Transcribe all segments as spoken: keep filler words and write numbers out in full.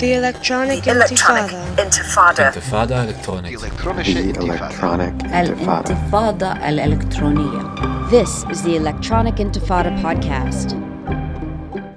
The Electronic Intifada. Intifada. Intifada Electronic. The Electronic Intifada. Intifada Al-Electronia. This is the Electronic Intifada podcast.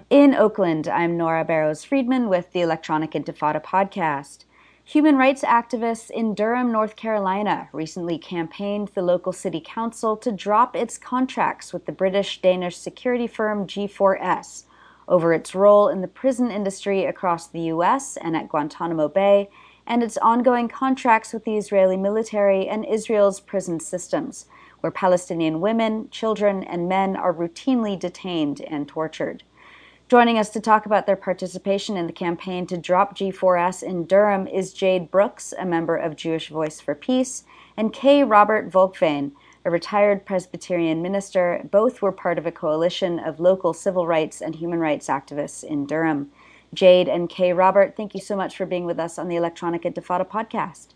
In Oakland, I'm Nora Barrows-Friedman with the Electronic Intifada podcast. Human rights activists in Durham, North Carolina, recently campaigned the local city council to drop its contracts with the British-Danish security firm G four S over its role in the prison industry across the U S and at Guantanamo Bay, and its ongoing contracts with the Israeli military and Israel's prison systems, where Palestinian women, children, and men are routinely detained and tortured. Joining us to talk about their participation in the campaign to drop G four S in Durham is Jade Brooks, a member of Jewish Voice for Peace, and Kai Robert Volkwein, a retired Presbyterian minister. Both were part of a coalition of local civil rights and human rights activists in Durham. Jade and Kai Robert, thank you so much for being with us on the Electronic Intifada podcast.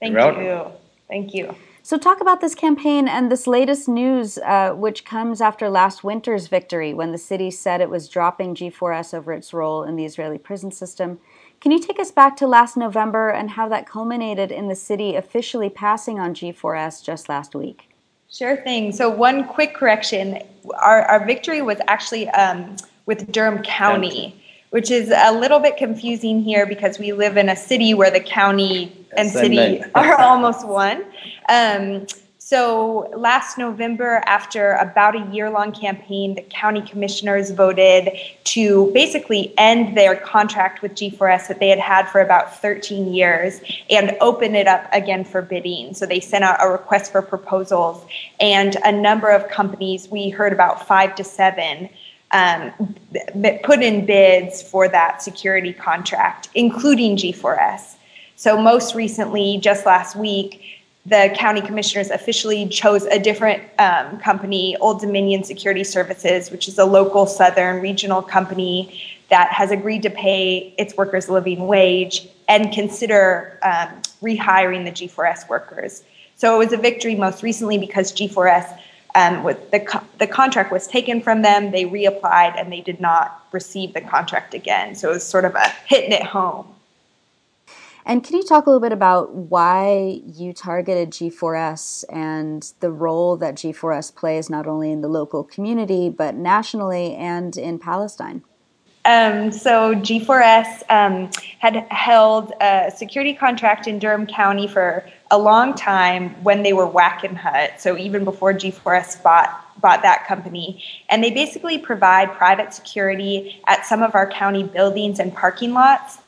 Thank you. Thank you. So talk about this campaign and this latest news, uh, which comes after last winter's victory when the city said it was dropping G four S over its role in the Israeli prison system. Can you take us back to last November and how that culminated in the city officially passing on G four S just last week? Sure thing. So one quick correction. Our, our victory was actually um, with Durham County, which is a little bit confusing here because we live in a city where the county and That's city are almost one. Um, so last November, after about a year-long campaign, the county commissioners voted to basically end their contract with G four S that they had had for about thirteen years and open it up again for bidding. So they sent out a request for proposals, and a number of companies, we heard about five to seven, um, put in bids for that security contract, including G four S. So most recently, just last week, the county commissioners officially chose a different um, company, Old Dominion Security Services, which is a local southern regional company that has agreed to pay its workers living wage and consider um, rehiring the G four S workers. So it was a victory most recently because G four S, um, with the, co- the contract was taken from them, they reapplied, and they did not receive the contract again. So it was sort of a hitting it home. And can you talk a little bit about why you targeted G four S and the role that G four S plays not only in the local community, but nationally and in Palestine? Um, so G four S um, had held a security contract in Durham County for a long time when they were Wackenhut, so even before G four S bought bought that company. And they basically provide private security at some of our county buildings and parking lots.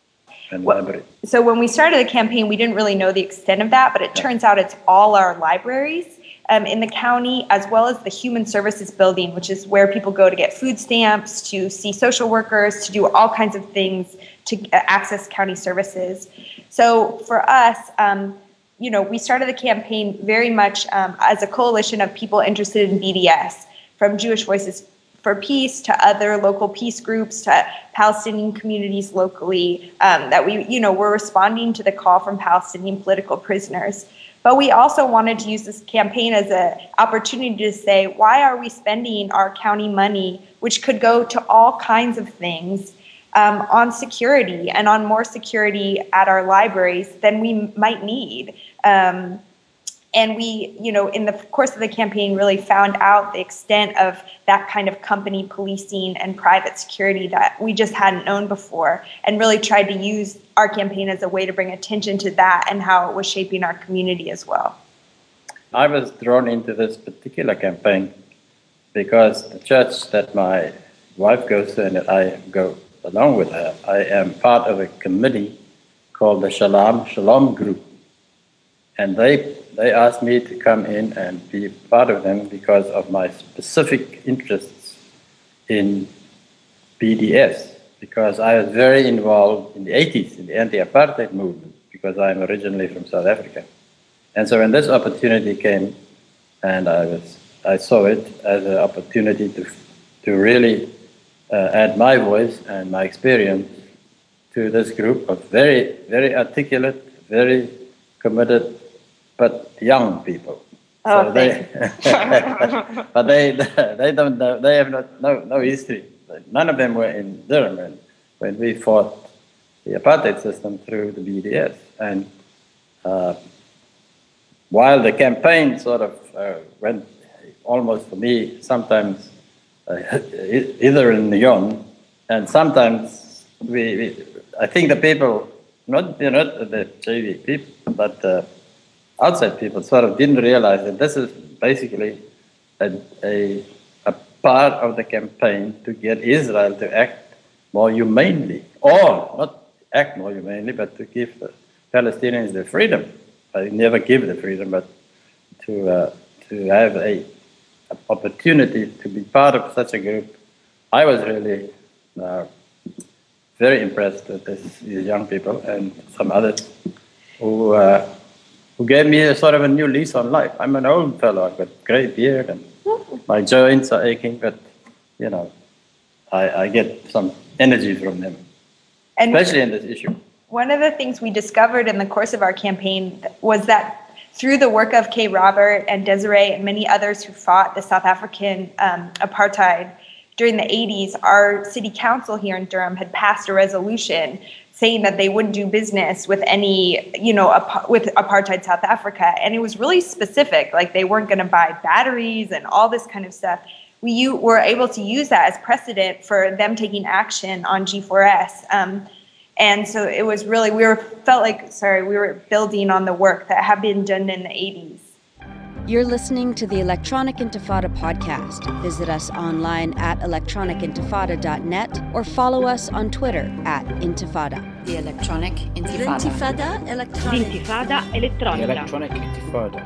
And library. So when we started the campaign, we didn't really know the extent of that, but it turns out it's all our libraries um, in the county, as well as the Human Services Building, which is where people go to get food stamps, to see social workers, to do all kinds of things to access county services. So for us, um, you know, we started the campaign very much um, as a coalition of people interested in B D S, from Jewish Voices for Peace to other local peace groups, to Palestinian communities locally, um, that we, you know, were responding to the call from Palestinian political prisoners. But we also wanted to use this campaign as an opportunity to say, why are we spending our county money, which could go to all kinds of things, um, on security and on more security at our libraries than we might need? Um, And we, you know, in the course of the campaign really found out the extent of that kind of company policing and private security that we just hadn't known before, and really tried to use our campaign as a way to bring attention to that and how it was shaping our community as well. I was drawn into this particular campaign because the church that my wife goes to and that I go along with her, I am part of a committee called the Shalom Shalom Group. And they they asked me to come in and be part of them because of my specific interests in B D S, because I was very involved in the eighties, in the anti-apartheid movement, because I'm originally from South Africa. And so when this opportunity came, and I was I saw it as an opportunity to, to really uh, add my voice and my experience to this group of very, very articulate, very committed, but young people. Oh, so they, but they they don't know, they have not, no no history. None of them were in Durham when we fought the apartheid system through the B D S. And uh, while the campaign sort of uh, went almost for me, sometimes uh, either in Lyon, and sometimes we, we, I think the people, not, you know, not the J V people, but uh, outside people sort of didn't realize that this is basically a, a, a part of the campaign to get Israel to act more humanely, or not act more humanely, but to give the Palestinians their freedom. I never give the freedom, but to uh, to have a, a opportunity to be part of such a group. I was really uh, very impressed with this, these young people and some others who uh, who gave me a sort of a new lease on life. I'm an old fellow, I've got grey beard and my joints are aching, but you know, I, I get some energy from them, and especially in this issue. One of the things we discovered in the course of our campaign was that through the work of Kai Robert and Desiree and many others who fought the South African um, apartheid during the eighties, our city council here in Durham had passed a resolution saying that they wouldn't do business with any, you know, ap- with apartheid South Africa. And it was really specific, like they weren't going to buy batteries and all this kind of stuff. We u- were able to use that as precedent for them taking action on G four S. Um, And so it was really, we were felt like, sorry, we were building on the work that had been done in the eighties. You're listening to the Electronic Intifada podcast. Visit us online at electronic intifada dot net or follow us on Twitter at Intifada. The Electronic Intifada. Intifada Electronic. Intifada Electronic. Electronic Intifada.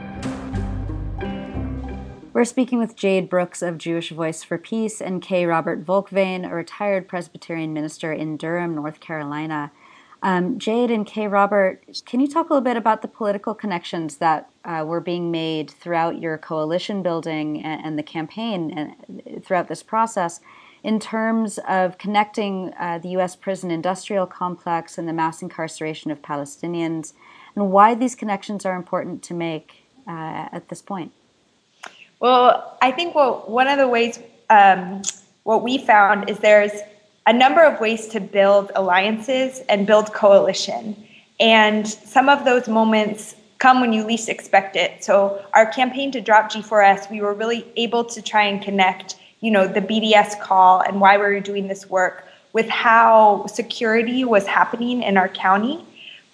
We're speaking with Jade Brooks of Jewish Voice for Peace and Kai Robert Volkwein, a retired Presbyterian minister in Durham, North Carolina. Um, Jade and Kai Robert, can you talk a little bit about the political connections that uh, were being made throughout your coalition building and, and the campaign and throughout this process in terms of connecting uh, the U S prison industrial complex and the mass incarceration of Palestinians, and why these connections are important to make uh, at this point? Well, I think what, one of the ways, um, what we found is there's a number of ways to build alliances and build coalition. And some of those moments come when you least expect it. So our campaign to drop G four S, we were really able to try and connect, you know, the B D S call and why we were doing this work with how security was happening in our county.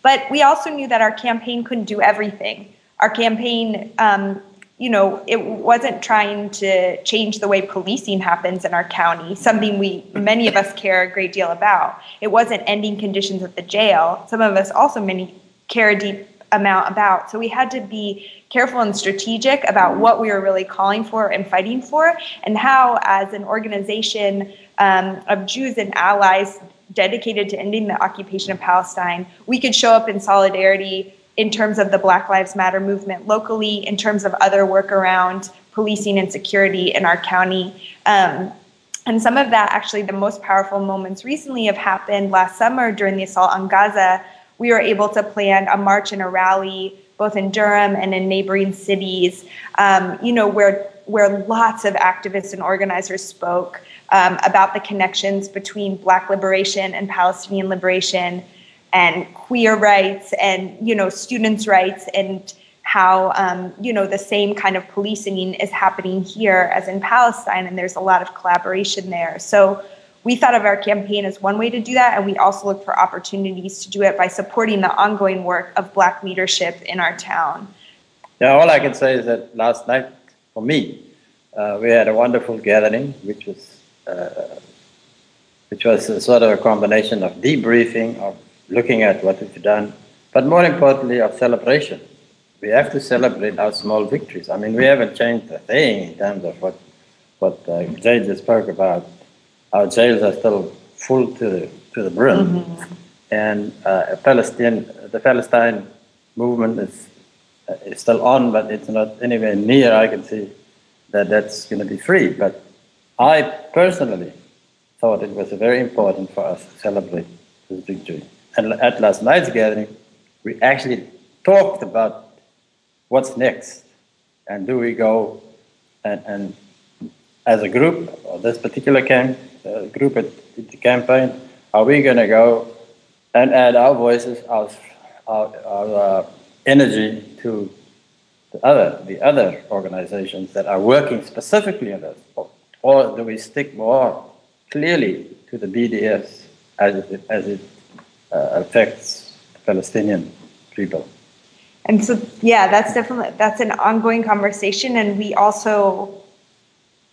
But we also knew that our campaign couldn't do everything. Our campaign, um, you know, it wasn't trying to change the way policing happens in our county, something we, many of us care a great deal about. It wasn't ending conditions at the jail. Some of us also many care a deep amount about. So we had to be careful and strategic about what we were really calling for and fighting for, and how as an organization um, of Jews and allies dedicated to ending the occupation of Palestine, we could show up in solidarity in terms of the Black Lives Matter movement locally, in terms of other work around policing and security in our county. Um, and some of that, actually, the most powerful moments recently have happened last summer during the assault on Gaza. We were able to plan a march and a rally, both in Durham and in neighboring cities, um, you know, where where lots of activists and organizers spoke um, about the connections between Black liberation and Palestinian liberation, and queer rights and, you know, students' rights, and how, um, you know, the same kind of policing is happening here as in Palestine, and there's a lot of collaboration there. So we thought of our campaign as one way to do that, and we also looked for opportunities to do it by supporting the ongoing work of Black leadership in our town. Yeah, all I can say is that last night, for me, uh, we had a wonderful gathering, which was, uh, which was a sort of a combination of debriefing, of looking at what we've done, but more importantly, of celebration. We have to celebrate our small victories. I mean, we haven't changed a thing in terms of what what uh, Jade just spoke about. Our jails are still full to the, to the brim, mm-hmm. and uh, Palestine, the Palestine movement is uh, is still on, but it's not anywhere near. I can see that that's going to be free. But I personally thought it was very important for us to celebrate this victory. And at last night's gathering, we actually talked about what's next, and do we go and, and as a group, or this particular camp, uh, group at, at the campaign, are we going to go and add our voices, our, our, our uh, energy to the other, the other organizations that are working specifically on this? Or, or do we stick more clearly to the B D S as it, as it uh, affects the Palestinian people? And so, yeah, that's definitely, that's an ongoing conversation. And we also,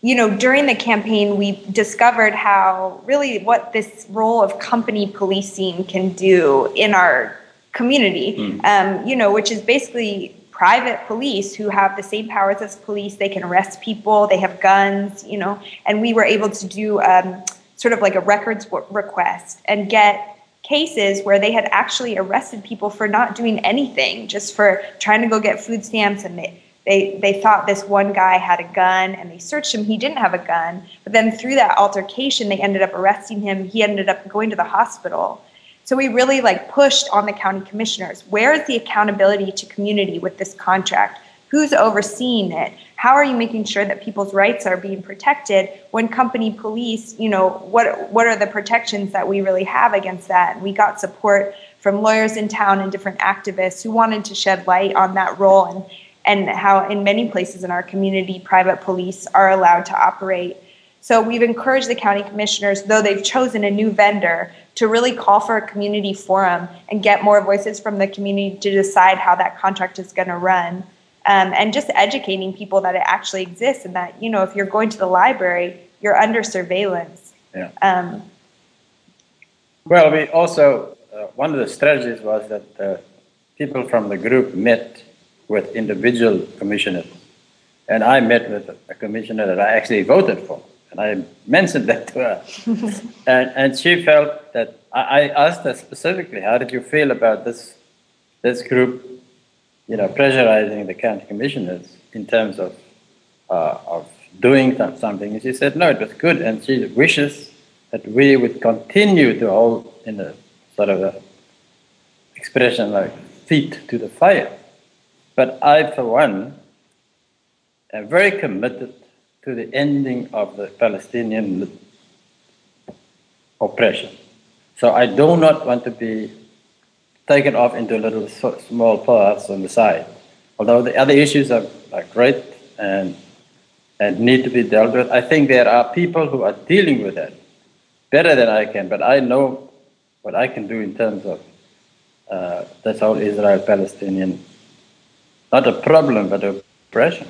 you know, during the campaign, we discovered how really what this role of company policing can do in our community, mm. um, you know, which is basically private police who have the same powers as police. They can arrest people, they have guns, you know, and we were able to do um, sort of like a records request and get cases where they had actually arrested people for not doing anything, just for trying to go get food stamps, and they they they thought this one guy had a gun and they searched him. He didn't have a gun, but then through that altercation they ended up arresting him. He ended up going to the hospital. So we really like pushed on the county commissioners. Where is the accountability to community with this contract? Who's overseeing it? How are you making sure that people's rights are being protected when company police, you know, what what are the protections that we really have against that? And we got support from lawyers in town and different activists who wanted to shed light on that role and, and how in many places in our community, private police are allowed to operate. So we've encouraged the county commissioners, though they've chosen a new vendor, to really call for a community forum and get more voices from the community to decide how that contract is going to run. Um, and just educating people that it actually exists and that, you know, if you're going to the library, you're under surveillance. Yeah. Um, well, we also, uh, one of the strategies was that uh, people from the group met with individual commissioners. And I met with a commissioner that I actually voted for. And I mentioned that to her. and, and she felt that, I, I asked her specifically, how did you feel about this, this group, you know, pressurizing the county commissioners in terms of uh, of doing some, something. And she said, no, it was good. And she wishes that we would continue to hold in a sort of a expression like feet to the fire. But I, for one, am very committed to the ending of the Palestinian oppression. So I do not want to be taken off into little small parts on the side. Although the other issues are, are great and, and need to be dealt with, I think there are people who are dealing with that better than I can, but I know what I can do in terms of uh, that's how Israel-Palestinian, not a problem, but oppression.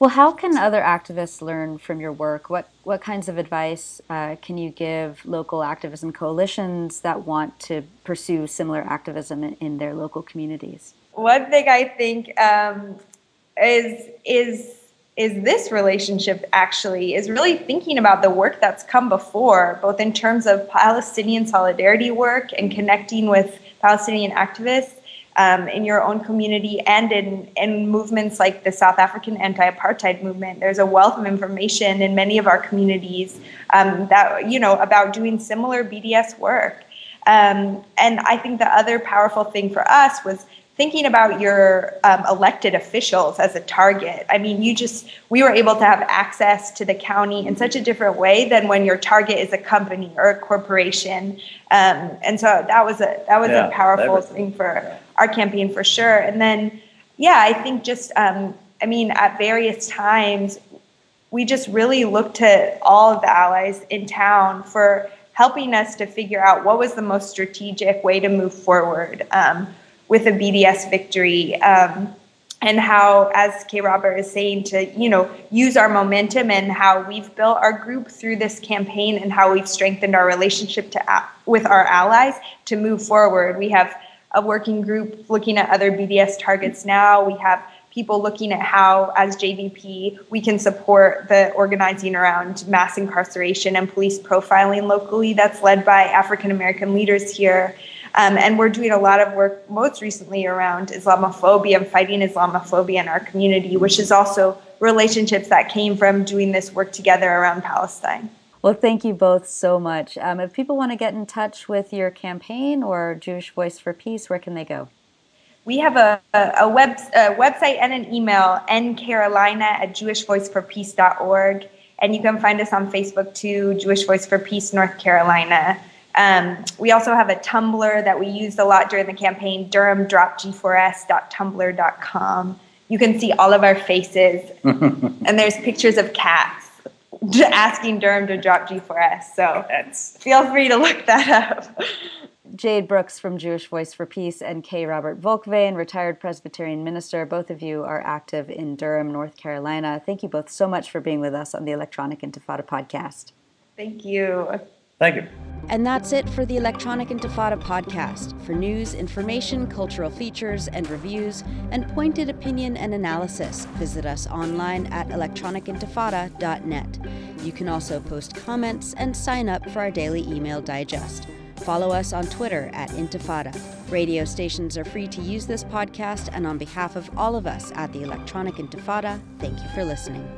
Well, how can other activists learn from your work? What what kinds of advice uh, can you give local activism coalitions that want to pursue similar activism in, in their local communities? One thing I think um, is is is this relationship actually is really thinking about the work that's come before, both in terms of Palestinian solidarity work and connecting with Palestinian activists. Um, in your own community and in, in movements like the South African anti-apartheid movement. There's a wealth of information in many of our communities um, that, you know, about doing similar B D S work. Um, and I think the other powerful thing for us was thinking about your um, elected officials as a target. I mean, you just, we were able to have access to the county in such a different way than when your target is a company or a corporation. Um, and so that was a, that was yeah, a powerful was, thing for yeah. our campaign for sure. And then, yeah, I think just, um, I mean, at various times, we just really looked to all of the allies in town for helping us to figure out what was the most strategic way to move forward um, with a B D S victory. Um, and how, as Kai Robert is saying, to, you know, use our momentum and how we've built our group through this campaign and how we've strengthened our relationship to with our allies to move forward. We have a working group looking at other B D S targets now. We have people looking at how, as J V P, we can support the organizing around mass incarceration and police profiling locally that's led by African-American leaders here. Um, and we're doing a lot of work most recently around Islamophobia and fighting Islamophobia in our community, which is also relationships that came from doing this work together around Palestine. Well, thank you both so much. Um, if people want to get in touch with your campaign or Jewish Voice for Peace, where can they go? We have a, a, web, a website and an email, n carolina at jewish voice for peace dot org. And you can find us on Facebook too, Jewish Voice for Peace North Carolina. Um, we also have a Tumblr that we used a lot during the campaign, durham drop g four s dot tumblr dot com. You can see all of our faces, and there's pictures of cats asking Durham to drop G four S. So That's... feel free to look that up. Jade Brooks from Jewish Voice for Peace and Kai Robert Volkwein, retired Presbyterian minister. Both of you are active in Durham, North Carolina. Thank you both so much for being with us on the Electronic Intifada podcast. Thank you. Thank you. And that's it for the Electronic Intifada podcast. For news, information, cultural features and reviews, and pointed opinion and analysis, visit us online at electronic intifada dot net. You can also post comments and sign up for our daily email digest. Follow us on Twitter at Intifada. Radio stations are free to use this podcast, and on behalf of all of us at the Electronic Intifada, thank you for listening.